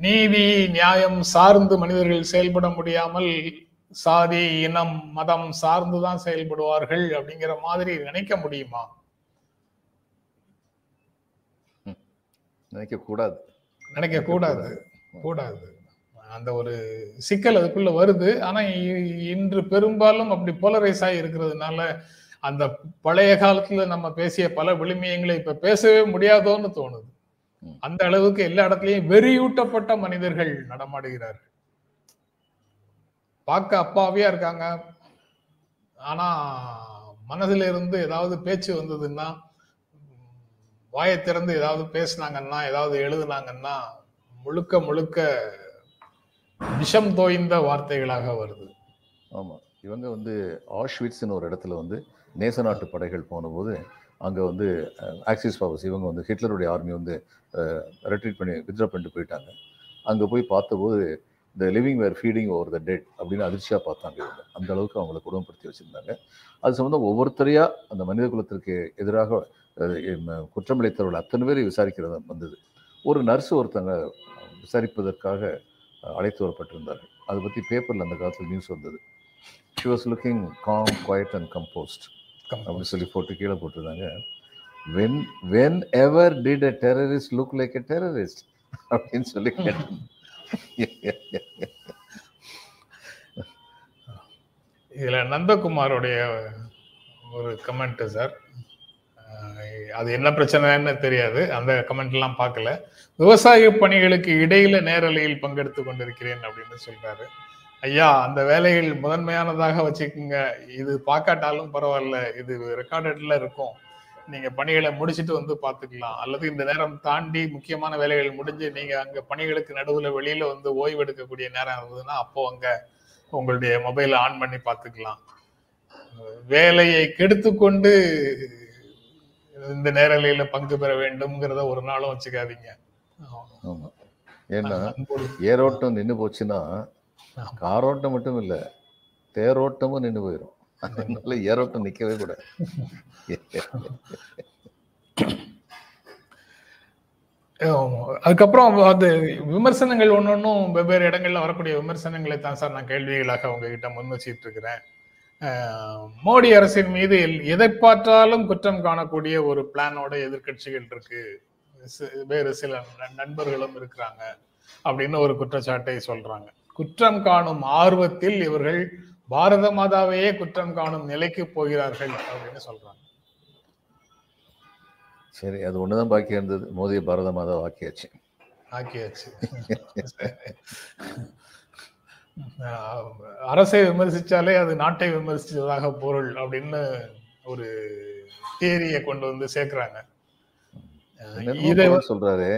நீதி நியாயம் சார்ந்து மனிதர்கள் செயல்பட முடியாமல் சாதி இனம் மதம் சார்ந்துதான் செயல்படுவார்கள் அப்படிங்கிற மாதிரி நினைக்க முடியுமா? நினைக்க கூடாது. அந்த ஒரு சிக்கல் அதுக்குள்ள வருது. ஆனா இன்று பெரும்பாலும் அப்படி போலரைஸ் ஆகி இருக்கிறதுனால அந்த பழைய காலத்துல நம்ம பேசிய பல விழுமியங்களை இப்ப பேசவே முடியாதோன்னு தோணுது. அந்த அளவுக்கு எல்லா இடத்துலயும் வெறியூட்டப்பட்ட மனிதர்கள் நடமாடுகிறார்கள். பார்க்க அப்பாவியா இருக்காங்க, ஆனா மனதில இருந்து ஏதாவது பேச்சு வந்ததுன்னா, வாயை திறந்து ஏதாவது பேசினாங்கன்னா, ஏதாவது எழுதுனாங்கன்னா முழுக்க முழுக்க விஷம் தோய்ந்த வார்த்தைகளாக வருது. ஆமாம், இவங்க வந்து ஆஷ்விட்ஸ்னு ஒரு இடத்துல வந்து நேச நாட்டு படைகள் போனபோது அங்கே வந்து ஆக்சிஸ் பவர்ஸ் இவங்க வந்து ஹிட்லருடைய ஆர்மி வந்து ரெட்ரீட் பண்ணி வித்ரா பண்ணிட்டு போயிட்டாங்க. அங்கே போய் பார்த்தபோது இந்த living were feeding over the dead அப்படின்னு அதிர்ச்சியாக பார்த்தாங்க இவங்க. அந்த அளவுக்கு அவங்களை குடும்பப்படுத்தி வச்சுருந்தாங்க. அது சம்மந்தம் ஒவ்வொருத்தரையாக அந்த மனித குலத்திற்கு எதிராக குற்றம் இழைத்தவர்கள் அத்தனை பேரை விசாரிக்கிறத வந்தது. ஒரு நர்ஸு ஒருத்தங்க விசாரிப்பதற்காக அழைத்து வரப்பட்டிருந்தார்கள். அதை பற்றி பேப்பரில் அந்த காலத்தில் நியூஸ் வந்தது. She was looking calm quiet and composed அப்படின்னு சொல்லி போட்டு கீழே போட்டிருந்தாங்க. When ever did a terrorist look like a terrorist அப்படின்னு சொல்லி கேட்டாங்க. இதில் நந்தகுமாரோடைய ஒரு கமெண்ட்டு சார், அது என்ன பிரச்சனைன்னு தெரியாது, அந்த கமெண்ட்லாம் பார்க்கல. விவசாய பணிகளுக்கு இடையில நேரலையில் பங்கெடுத்து கொண்டிருக்கிறேன் அப்படின்னு சொல்றாரு. ஐயா, அந்த வேலைகள் முதன்மையானதாக வச்சுக்கோங்க. இது பார்க்காட்டாலும் பரவாயில்ல, இது ரெக்கார்டட்ல இருக்கும். நீங்க பணிகளை முடிச்சுட்டு வந்து பார்த்துக்கலாம். அல்லது இந்த நேரம் தாண்டி முக்கியமான வேலைகள் முடிஞ்சு நீங்க அங்க பணிகளுக்கு நடுவுல வெளியில வந்து ஓய்வு எடுக்கக்கூடிய நேரம் இருந்ததுன்னா அப்போ அங்க உங்களுடைய மொபைலை ஆன் பண்ணி பார்த்துக்கலாம். வேலையை கெடுத்து கொண்டு இந்த நேரலையில பங்கு பெற வேண்டும்ங்கிறத ஒரு நாளும் வச்சுக்காதீங்க. ஆமா, ஏன்னா ஏரோட்டம் நின்று போச்சுன்னா காரோட்டம் மட்டும் இல்லை, தேரோட்டமும் நின்று போயிடும். அதனால ஏரோட்டம் நிக்கவே கூடாது. அதுக்கப்புறம் அது விமர்சனங்கள் ஒன்னொன்னும் வெவ்வேறு இடங்கள்ல வரக்கூடிய விமர்சனங்களை தான் சார் நான் கேள்விகளாக உங்ககிட்ட முன் வச்சுட்டு இருக்கிறேன். மோடி அரசின் மீது எதை பார்த்தாலும் குற்றம் காணக்கூடிய ஒரு பிளானோட எதிர்கட்சிகள் இருக்கு, வேறு சில நண்பர்களும் இருக்கிறாங்க அப்படின்னு ஒரு குற்றச்சாட்டை சொல்றாங்க. குற்றம் காணும் ஆர்வத்தில் இவர்கள் பாரத மாதாவையே குற்றம் காணும் நிலைக்கு போகிறார்கள் அப்படின்னு சொல்றாங்க. சரி, அது ஒண்ணுதான் பாக்கி இருந்தது, மோடி பாரத மாதா ஆக்கியாச்சு. அரசை விமர்சிச்சாலே அது நாட்டை விமர்சிச்சதாக பொருள் அப்படின்னு ஒரு தியரியை கொண்டு வந்து சேர்க்கிறாங்க. இதை சொல்றாரு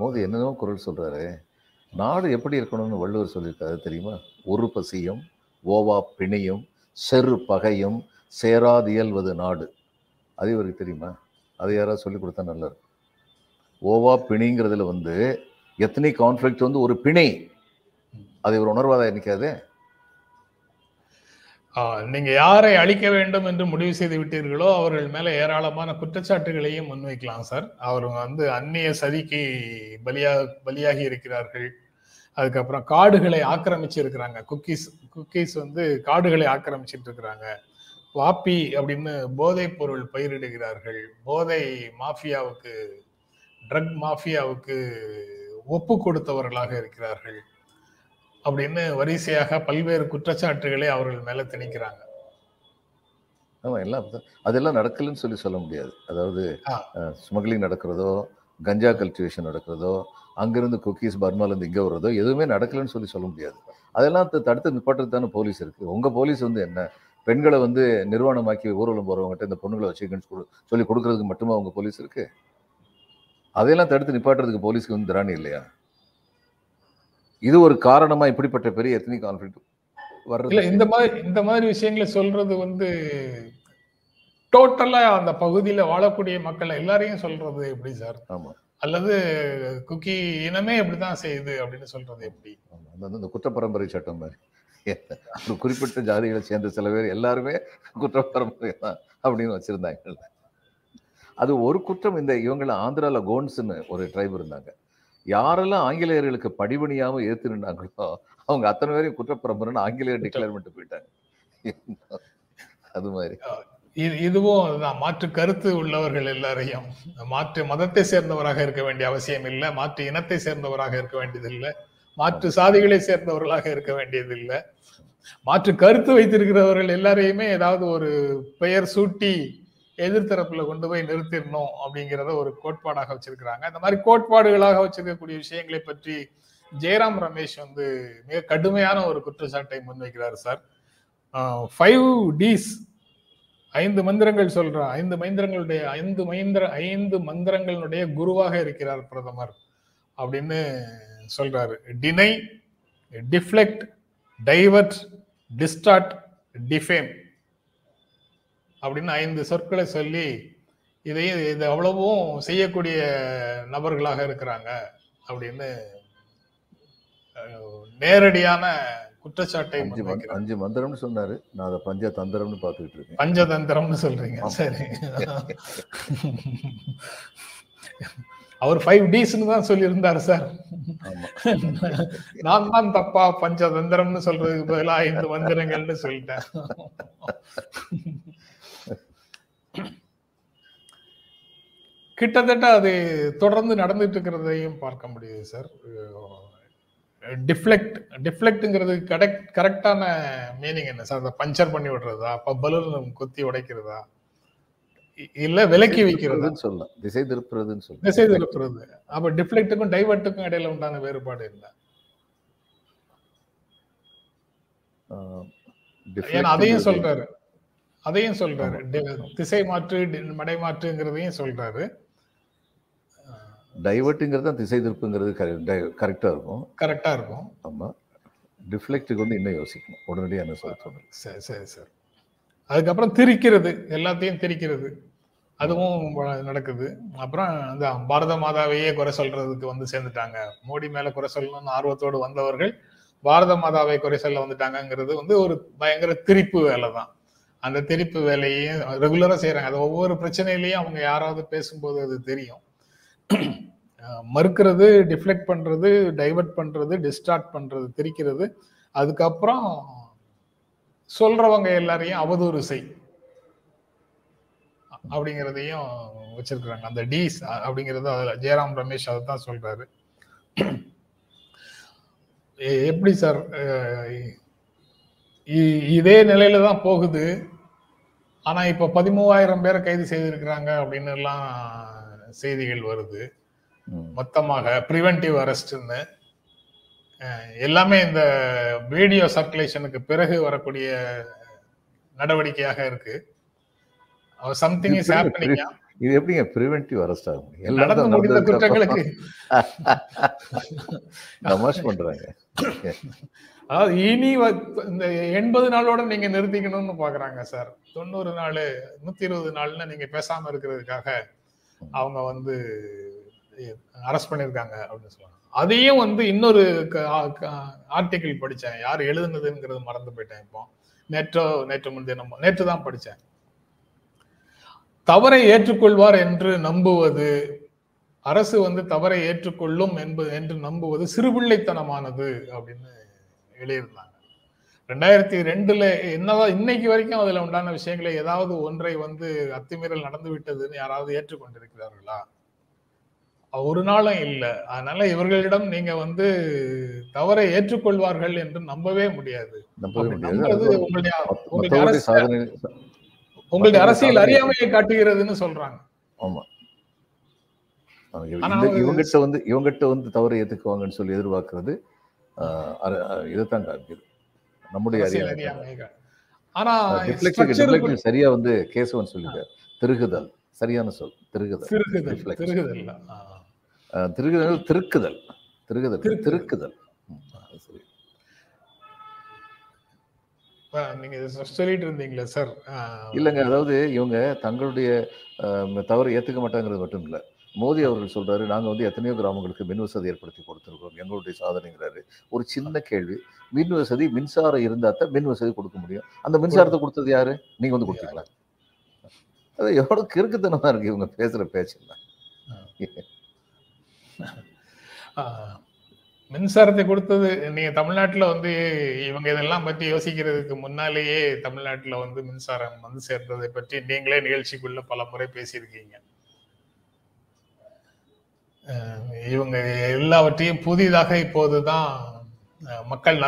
மோடி, என்னென்ன குரல் சொல்றாரு. நாடு எப்படி இருக்கணும்னு வள்ளுவர் சொல்லியிருக்காரு தெரியுமா? ஒரு பசியும் ஓவா பிணியும் செரு பகையும் சேராது இயல்வது நாடு. அது இவருக்கு தெரியுமா? அது யாராவது சொல்லி கொடுத்தா நல்லா இருக்கும். ஓவா பிணிங்கிறதுல வந்து எத்தனை கான்ஃப்ளிக்ட் வந்து ஒரு பிணை, அது ஒரு உணர்வாதா இருக்காது. நீங்க யாரை அழிக்க வேண்டும் என்று முடிவு செய்து விட்டீர்களோ அவர்கள் மேல ஏராளமான குற்றச்சாட்டுகளையும் முன்வைக்கலாம் சார். அவர் வந்து அந்நிய சதிக்கு பலியாகி இருக்கிறார்கள். அதுக்கப்புறம் காடுகளை ஆக்கிரமிச்சு இருக்கிறாங்க. குக்கீஸ் வந்து காடுகளை ஆக்கிரமிச்சுட்டு இருக்கிறாங்க. வாப்பி அப்படின்னு போதைப் பொருள் பயிரிடுகிறார்கள். போதை மாஃபியாவுக்கு, ட்ரக் மாஃபியாவுக்கு ஒப்பு கொடுத்தவர்களாக இருக்கிறார்கள் அப்படின்னு வரிசையாக பல்வேறு குற்றச்சாட்டுகளை அவர்கள் மேல திணிக்கிறாங்க. ஆமா, எல்லாம் அதெல்லாம் நடக்கலன்னு சொல்லி சொல்ல முடியாது. அதாவது ஸ்மக்லிங் நடக்கிறதோ, கஞ்சா கல்டிவேஷன் நடக்கிறதோ, அங்கிருந்து குக்கீஸ் பர்மாலேருந்து இங்கே வர்றதோ எதுவுமே நடக்கலன்னு சொல்லி சொல்ல முடியாது. அதெல்லாம் தடுத்து நிப்பாட்டுறது தானே போலீஸ் இருக்கு. உங்க போலீஸ் வந்து என்ன, பெண்களை வந்து நிர்வாணமாக்கி ஊர்வலம் போறவங்ககிட்ட இந்த பொண்ணுகளை வச்சுக்கன்னு சொல்லி கொடுக்கறதுக்கு மட்டுமா உங்க போலீஸ் இருக்கு? அதையெல்லாம் தடுத்து நிப்பாட்டுறதுக்கு போலீஸ்க்கு வந்து திராணி இல்லையா? இது ஒரு காரணமா இப்படிப்பட்ட பெரிய எத்தனை கான்ஃபிளிக்ட் வர்றது இல்ல. இந்த மாதிரி விஷயங்களை சொல்றது வந்து டோட்டலா அந்த பகுதியில வாழக்கூடிய மக்கள் எல்லாரையும் சொல்றது எப்படி சார்? ஆமா, அல்லது குக்கி இனமே எப்படிதான் செய்யுது அப்படின்னு சொல்றது எப்படி? அந்த குற்ற பரம்பரை சட்டம் மாதிரி ஒரு குறிப்பிட்ட ஜாதிகளை சேர்ந்த சில பேர் எல்லாருமே குற்ற பரம்பரை தான் அப்படின்னு வச்சிருந்தாங்க. அது ஒரு குற்றம். இந்த இவங்களை ஆந்திரால கோன்ஸ்ன்னு ஒரு ட்ரைப் இருந்தாங்க. யாரெல்லாம் ஆங்கிலேயர்களுக்கு படிபணியாம ஏத்து நின்றாங்களோ அவங்க அத்தனை பேரையும் குற்றப்பரம்பரைன்னு ஆங்கிலேயர் டிக்ளேர் பண்ணிட்டு போயிட்டாங்க. அது மாதிரி இதுவும் மாற்று கருத்து உள்ளவர்கள் எல்லாரையும், மாற்று மதத்தை சேர்ந்தவராக இருக்க வேண்டிய அவசியம் இல்லை, மாற்று இனத்தை சேர்ந்தவராக இருக்க வேண்டியதில்லை, மாற்று சாதிகளை சேர்ந்தவர்களாக இருக்க வேண்டியதில்லை, மாற்று கருத்து வைத்திருக்கிறவர்கள் எல்லாரையுமே ஏதாவது ஒரு பெயர் சூட்டி எதிர்த்தரப்புல கொண்டு போய் நிறுத்திடணும் அப்படிங்கிறத ஒரு கோட்பாடாக வச்சிருக்கிறாங்க. இந்த மாதிரி கோட்பாடுகளாக வச்சிருக்கக்கூடிய விஷயங்களை பற்றி ஜெயராம் ரமேஷ் வந்து மிக கடுமையான ஒரு குற்றச்சாட்டை முன்வைக்கிறார் சார். 5 Ds, 5 மந்திரங்கள் சொல்றான். 5 மந்திரங்களுடைய 5 மந்திரங்களுடைய குருவாக இருக்கிறார் பிரதமர் அப்படின்னு சொல்றாரு. Deny, deflect, divert, distort, defame அப்படின்னு 5 சொற்களை சொல்லி இது அவ்வளவும் செய்யக்கூடிய நபர்களாக இருக்கிறாங்க அப்படின்னு நேரடியான குற்றச்சாட்டை. 5 மந்திரம்னு சொன்னாரு, நான் அதை பஞ்சதந்திரம்னு பார்த்துட்டு இருக்கேன். பஞ்சதந்திரம்னு சொல்றீங்க, சரி. அவர் 5 Dsன்னு தான் சொல்லி இருந்தாரு சார். நான் தான் தப்பா பஞ்சதந்திரம்னு சொல்றதுக்கு பதிலாக 5 மந்திரங்கள்னு சொல்லிட்டேன். கிட்டத்தட்ட அது தொடர்ந்து நடந்துட்டு இருக்கிறதையும் பார்க்க முடியுது சார். டிஃப்ளெக்ட்ங்கிறது கரெக்டான மீனிங் என்ன சார்? அதை பஞ்சர் பண்ணி விடுறதா, பலூன் குத்தி உடைக்கிறதா, இல்ல விலக்கி வைக்கிறதுன்னு சொல்லலாம், திசை திருப்புறதுன்னு சொல்லலாம். திசை திருப்புறது. அப்ப டிஃப்ளெக்ட்டுக்கும் டைவர்ட்டுக்கும் இடையில உண்டான வேறுபாடு இல்ல. அதையும் சொல்றாரு, திசை மாற்று மடை மாற்றுங்கிறதையும் சொல்றாரு. டைவர்ட்டுங்கிறது தான் திசை திருப்புங்கிறது கரெக்டா இருக்கும், கரெக்டா இருக்கும். ஆமா, டிஃப்ளெக்ட்டுக்கு வந்து இன்னும் யோசிக்கணும் உடனடியாக என்ன சொல்ல தோணும். சரி சரி சார். அதுக்கப்புறம் திரிக்கிறது, எல்லாத்தையும் திரிக்கிறது, அதுவும் நடக்குது. அப்புறம் இந்த பாரத மாதாவையே குறை சொல்றதுக்கு வந்து சேர்ந்துட்டாங்க. மோடி மேல குறை சொல்லணும்னு ஆர்வத்தோடு வந்தவர்கள் பாரத மாதாவை குறை சொல்ல வந்துட்டாங்கிறது வந்து ஒரு பயங்கர திரிப்பு வேலை தான். அந்த திரிப்பு வேலையையும் ரெகுலரா செய்யறாங்க. அது ஒவ்வொரு பிரச்சனையிலையும் அவங்க யாராவது பேசும்போது அது தெரியும். மறுக்கிறது, டிஃப்ளெக்ட் பண்றது, டைவர்ட் பண்றது, டிஸ்டார்ட் பண்றது, திரிக்கிறது. அதுக்கப்புறம் சொல்றவங்க எல்லாரையும் அவதூறு செய் அப்படிங்கிறதையும் வச்சிருக்கிறாங்க. அந்த டீஸ் அப்படிங்கறது ஜெயராம் ரமேஷ் அதைத்தான் சொல்றாரு. எப்படி சார் இதே நிலையில தான் போகுது? ஆனா இப்ப 13,000 பேரை கைது செய்திருக்கிறாங்க அப்படின்னு எல்லாம் செய்திகள் வருது. மொத்தமாக பிரிவென்டிவ் அரெஸ்ட்னு எல்லாமே இந்த வீடியோ சர்க்குலேஷனுக்கு பிறகு வரக்கூடிய நடவடிக்கையாக இருக்கு. Something is happening. இது எப்படிங்க பிரிவென்டிவ் அரெஸ்ட் ஆகும்? எல்லாரும் நடந்த குற்றங்களுக்கு தமாஷ் பண்றாங்க. அதாவது இனி இந்த 80 நாளோட நீங்க நிறுத்திக்கணும்னு பாக்குறாங்க சார். 90 நாள் 120 நாள்னு நீங்க பேசாம இருக்கிறதுக்காக அவங்க வந்து அரெஸ்ட் பண்ணிருக்காங்க அப்படின்னு சொல்லுவாங்க. அதையும் வந்து இன்னொரு ஆர்டிக்கிள் படித்தேன், யார் எழுதுனதுங்கிறது மறந்து போயிட்டேன். இப்போ நேற்று தான் படித்தேன். தவறை ஏற்றுக்கொள்வார் என்று நம்புவது, அரசு வந்து தவறை ஏற்றுக்கொள்ளும் என்று நம்புவது சிறுபிள்ளைத்தனமானது அப்படின்னு எழுதியிருந்தாங்க. 2002 என்னதான் இன்னைக்கு வரைக்கும் அதில் உண்டான விஷயங்களை ஏதாவது ஒன்றை வந்து அத்துமீறல் நடந்து விட்டதுன்னு யாராவது ஏற்றுக்கொண்டிருக்கிறார்களா? ஒரு நாளும் இல்லை. அதனால இவர்களிடம் நீங்க வந்து தவறை ஏற்றுக்கொள்வார்கள் என்று நம்பவே முடியாது. உங்களுடைய அரசியல் அறியாமையை காட்டுகிறதுன்னு சொல்றாங்க. ஆமா, இவங்கிட்ட வந்து தவறை ஏத்துக்குவாங்கன்னு சொல்லி எதிர்பார்க்கறது இதைத்தான் காட்டுது, நம்முடைய அரசியல் அறியாமையை. ஆனா சரியா வந்து கேசவன் சொல்லுங்க, திருகுதல் சரியான சொல். திருகுதல் சொல்லிட்டு இருந்தீங்களா சார்? இல்லைங்க, அதாவது இவங்க தங்களுடைய தவறு ஏற்றுக்க மாட்டாங்கிறது மட்டும் இல்லை, மோடி அவர்கள் சொல்றாரு நாங்க வந்து எத்தனையோ கிராமங்களுக்கு மின் வசதி ஏற்படுத்தி கொடுத்துருக்கோம், எங்களுடைய சாதனைங்கிறாரு. ஒரு சின்ன கேள்வி, மின் வசதி, மின்சாரம் இருந்தா தான் மின் வசதி கொடுக்க முடியும். அந்த மின்சாரத்தை கொடுத்தது யாரு? நீங்க வந்து கொடுத்தீங்களா? அது எவ்வளோ கிறுக்குத்தனமா இருக்கு இவங்க பேசுற பேச்சுல. மின்சாரத்தை கொடுத்தது நீங்க தமிழ்நாட்டில் வந்து இவங்க இதெல்லாம் பற்றி யோசிக்கிறதுக்கு முன்னாலேயே தமிழ்நாட்டில் வந்து மின்சாரம் வந்து சேர்ந்ததை பற்றி நீங்களே நிகழ்ச்சிக்குள்ள பல முறை பேசியிருக்கீங்க. இவங்க எல்லாவற்றையும் புதிதாக இப்போதுதான் மக்கள்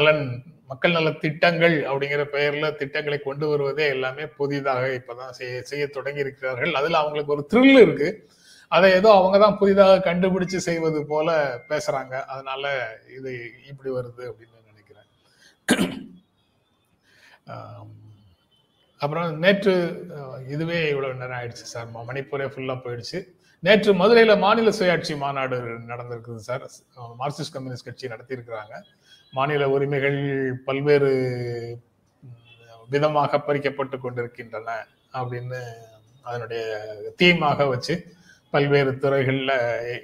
நல திட்டங்கள் அப்படிங்கிற பெயர்ல திட்டங்களை கொண்டு வருவதே எல்லாமே புதிதாக இப்பதான் செய்ய தொடங்கி இருக்கிறார்கள். அதுல அவங்களுக்கு ஒரு த்ரில் இருக்கு. அதை ஏதோ அவங்கதான் புதிதாக கண்டுபிடிச்சு செய்வது போல பேசுறாங்க. அதனால இது இப்படி வருது அப்படின்னு நினைக்கிறேன். அப்புறம் நேற்று இதுவே இவ்வளவு நேரம் ஆயிடுச்சு சார், மணிப்பூரே ஃபுல்லா போயிடுச்சு. நேற்று மதுரையில மாநில சுயாட்சி மாநாடு நடந்திருக்குது சார். மார்க்சிஸ்ட் கம்யூனிஸ்ட் கட்சி நடத்தியிருக்கிறாங்க. மாநில உரிமைகள் பல்வேறு விதமாக பறிக்கப்பட்டு கொண்டிருக்கின்றன அப்படின்னு அதனுடைய தீமாக வச்சு பல்வேறு துறைகளில்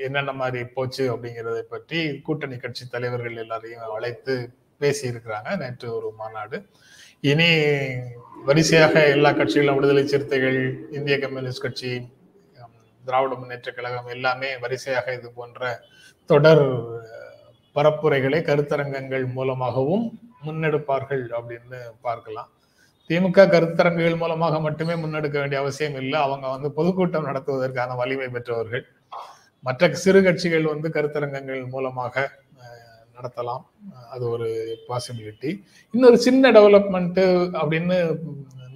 என்னென்ன மாதிரி போச்சு அப்படிங்கிறத பற்றி கூட்டணி கட்சி தலைவர்கள் எல்லாரையும் அழைத்து பேசியிருக்கிறாங்க நேற்று ஒரு மாநாடு. இனி வரிசையாக எல்லா கட்சிகளும், விடுதலை சிறுத்தைகள், இந்திய கம்யூனிஸ்ட் கட்சி, திராவிட முன்னேற்ற கழகம் எல்லாமே வரிசையாக இது போன்ற தொடர் பரப்புரைகளை கருத்தரங்கங்கள் மூலமாகவும் முன்னெடுப்பார்கள் அப்படின்னு பார்க்கலாம். திமுக கருத்தரங்குகள் மூலமாக மட்டுமே முன்னெடுக்க வேண்டிய அவசியம் இல்லை. அவங்க வந்து பொதுக்கூட்டம் நடத்துவதற்கான வலிமை பெற்றவர்கள். மற்ற சிறு கட்சிகள் வந்து கருத்தரங்கங்கள் மூலமாக நடத்தலாம். அது ஒரு பாசிபிலிட்டி. இன்னொரு சின்ன டெவலப்மெண்ட் அப்படின்னு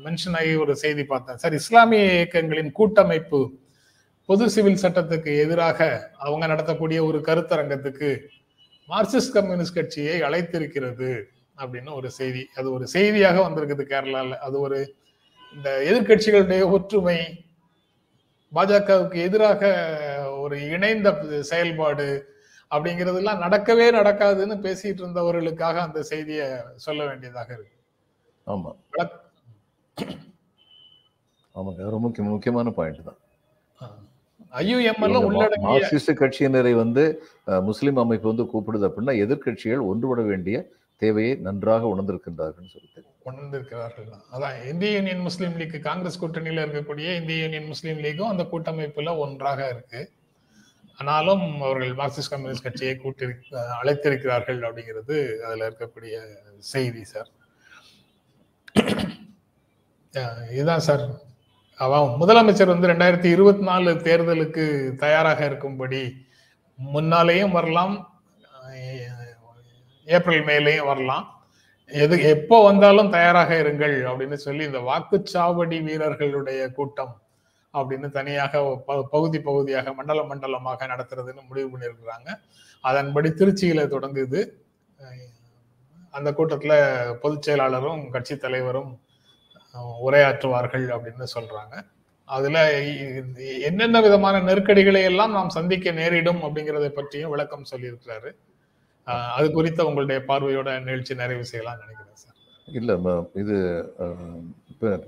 மென்ஷன் ஆகி ஒரு செய்தி பார்த்தேன் சார். இஸ்லாமிய இயக்கங்களின் கூட்டமைப்பு பொது சிவில் சட்டத்துக்கு எதிராக அவங்க நடத்தக்கூடிய ஒரு கருத்தரங்கத்துக்கு மார்க்சிஸ்ட் கம்யூனிஸ்ட் கட்சியை அழைத்திருக்கிறது அப்படின்னு ஒரு செய்தி. அது ஒரு செய்தியாக வந்திருக்குது கேரளாவில். அது ஒரு இந்த எதிர்கட்சிகளுடைய ஒற்றுமை, பாஜகவுக்கு எதிராக ஒரு இணைந்த செயல்பாடு அப்படிங்கிறதுலாம் நடக்கவே நடக்காதுன்னு பேசிட்டு இருந்தவர்களுக்காக அந்த செய்தியை சொல்ல வேண்டியதாக இருக்கு. ஆமா ஆமாங்க, ரொம்ப முக்கியமான பாயிண்ட் தான். மார்க்சிஸ்ட் கட்சியினரை வந்து முஸ்லிம் அமைப்பு வந்து கூப்பிடுது அப்படின்னா எதிர்கட்சிகள் ஒன்றுபட வேண்டிய தேவையை நன்றாக உணர்ந்திருக்கின்றார்கள் சொல்லிட்டு உணர்ந்திருக்கிறார்கள். அதான் இந்திய யூனியன் முஸ்லீம் லீக், காங்கிரஸ் கூட்டணியில இருக்கக்கூடிய இந்திய யூனியன் முஸ்லீம் லீக்கும் அந்த கூட்டமைப்புல ஒன்றாக இருக்கு. ஆனாலும் அவர்கள் மார்க்சிஸ்ட் கம்யூனிஸ்ட் கட்சியை அழைத்திருக்கிறார்கள் அப்படிங்கிறது அதுல இருக்கக்கூடிய செய்தி சார். இதுதான் சார். முதலமைச்சர் வந்து 2024 தேர்தலுக்கு தயாராக இருக்கும்படி முன்னாலேயும் வரலாம், ஏப்ரல் மேலேயும் வரலாம், எது எப்போ வந்தாலும் தயாராக இருங்கள் அப்படின்னு சொல்லி இந்த வாக்குச்சாவடி வீரர்களுடைய கூட்டம் அப்படின்னு தனியாக பகுதி பகுதியாக மண்டல மண்டலமாக நடத்துறதுன்னு முடிவு பண்ணியிருக்கிறாங்க. அதன்படி திருச்சியில தொடங்குது. அந்த கூட்டத்துல பொதுச் செயலாளரும் கட்சி தலைவரும் உரையாற்றுவார்கள் அப்படின்னு சொல்றாங்க. அதுல என்னென்ன விதமான நெருக்கடிகளை எல்லாம் நாம் சந்திக்க நேரிடும் அப்படிங்கிறத பற்றியும் விளக்கம் சொல்லியிருக்கிறாரு. அது குறித்த உங்களுடைய பார்வையோட நிகழ்ச்சி நிறைவு செய்யலாம் நினைக்கிறேன் சார். இல்லை, இது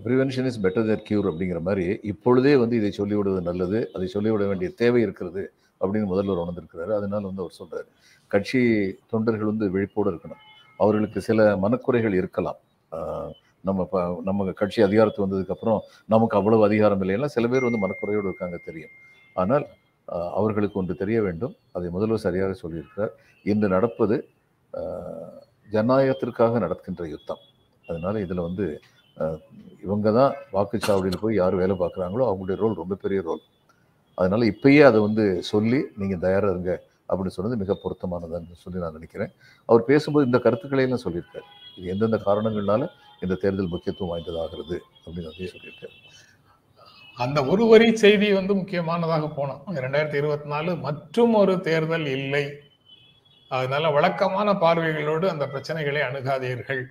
prevention is better than cure அப்படிங்கிற மாதிரி இப்பொழுதே வந்து இதை சொல்லிவிடுவது நல்லது, அதை சொல்லிவிட வேண்டிய தேவை இருக்கிறது அப்படின்னு முதல்வர் உணர்ந்திருக்கிறாரு. அதனால வந்து அவர் சொல்றாரு கட்சி தொண்டர்கள் வந்து விழிப்போடு இருக்கணும். அவர்களுக்கு சில மனக்குறைகள் இருக்கலாம். நம்ம கட்சி அதிகாரத்துக்கு வந்ததுக்கப்புறம் நமக்கு அவ்வளவு அதிகாரம் இல்லைன்னா சில பேர் வந்து மனக்குறையோடு இருக்காங்க தெரியும். ஆனால் அவர்களுக்கு ஒன்று தெரிய வேண்டும், அதை முதல்வர் சரியாக சொல்லியிருக்கிறார். இன்று நடப்பது ஜனநாயகத்திற்காக நடக்கின்ற யுத்தம். அதனால இதில் வந்து இவங்க தான் வாக்குச்சாவடியில் போய் யார் வேலை பார்க்குறாங்களோ அவங்களுடைய ரோல் ரொம்ப பெரிய ரோல். அதனால இப்பயே அதை வந்து சொல்லி நீங்கள் தயாராக இருங்க அப்படின்னு சொன்னது மிக பொருத்தமானதுன்னு சொல்லி நான் நினைக்கிறேன். அவர் பேசும்போது இந்த கருத்துக்களையெல்லாம் சொல்லியிருக்காரு. இது எந்தெந்த காரணங்கள்னால இந்த தேர்தல் முக்கியத்துவம் வாய்ந்ததாகிறது அப்படின்னு வந்து சொல்லியிருக்காரு. அந்த ஒரு வரி செய்தி வந்து முக்கியமானதாக போனோம். 2024 மற்றும் ஒரு தேர்தல் இல்லை, அதனால வழக்கமான பார்வைகளோடு அந்த பிரச்சனைகளை அணுகாதீர்கள்,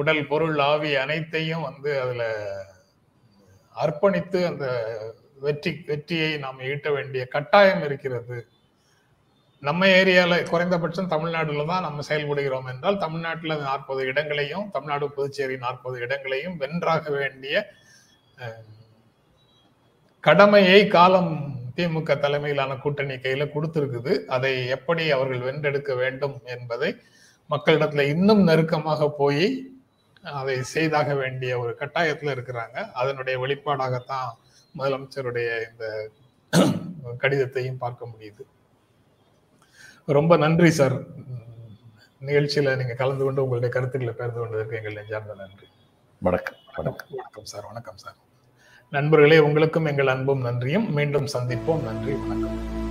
உடல் பொருள் ஆவி அனைத்தையும் வந்து அதுல அர்ப்பணித்து அந்த வெற்றியை நாம் ஈட்ட வேண்டிய கட்டாயம் இருக்கிறது. நம்ம ஏரியால குறைந்தபட்சம் தமிழ்நாடுல தான் நம்ம செயல்படுகிறோம் என்றால் தமிழ்நாட்டுல 40 இடங்களையும், தமிழ்நாடு புதுச்சேரி 40 இடங்களையும் வென்றாக வேண்டிய கடமையை காலம் திமுக தலைமையிலான கூட்டணி கையில கொடுத்திருக்குது. அதை எப்படி அவர்கள் வென்றெடுக்க வேண்டும் என்பதை மக்களிடத்துல இன்னும் நெருக்கமாக போய் அதை செய்தாக வேண்டிய ஒரு கட்டாயத்துல இருக்கிறாங்க. அதனுடைய வெளிப்பாடாகத்தான் முதலமைச்சருடைய இந்த கடிதத்தையும் பார்க்க முடியுது. ரொம்ப நன்றி சார். நிகழ்ச்சியில நீங்க கலந்து கொண்டு உங்களுடைய கருத்துக்களை பகிர்ந்து கொண்டதற்கு எங்கள் நெஞ்சார்ந்த நன்றி. வணக்கம். வணக்கம் சார். வணக்கம் சார். நண்பர்களே, உங்களுக்கும் எங்கள் அன்பும் நன்றியும். மீண்டும் சந்திப்போம். நன்றி. வணக்கம்.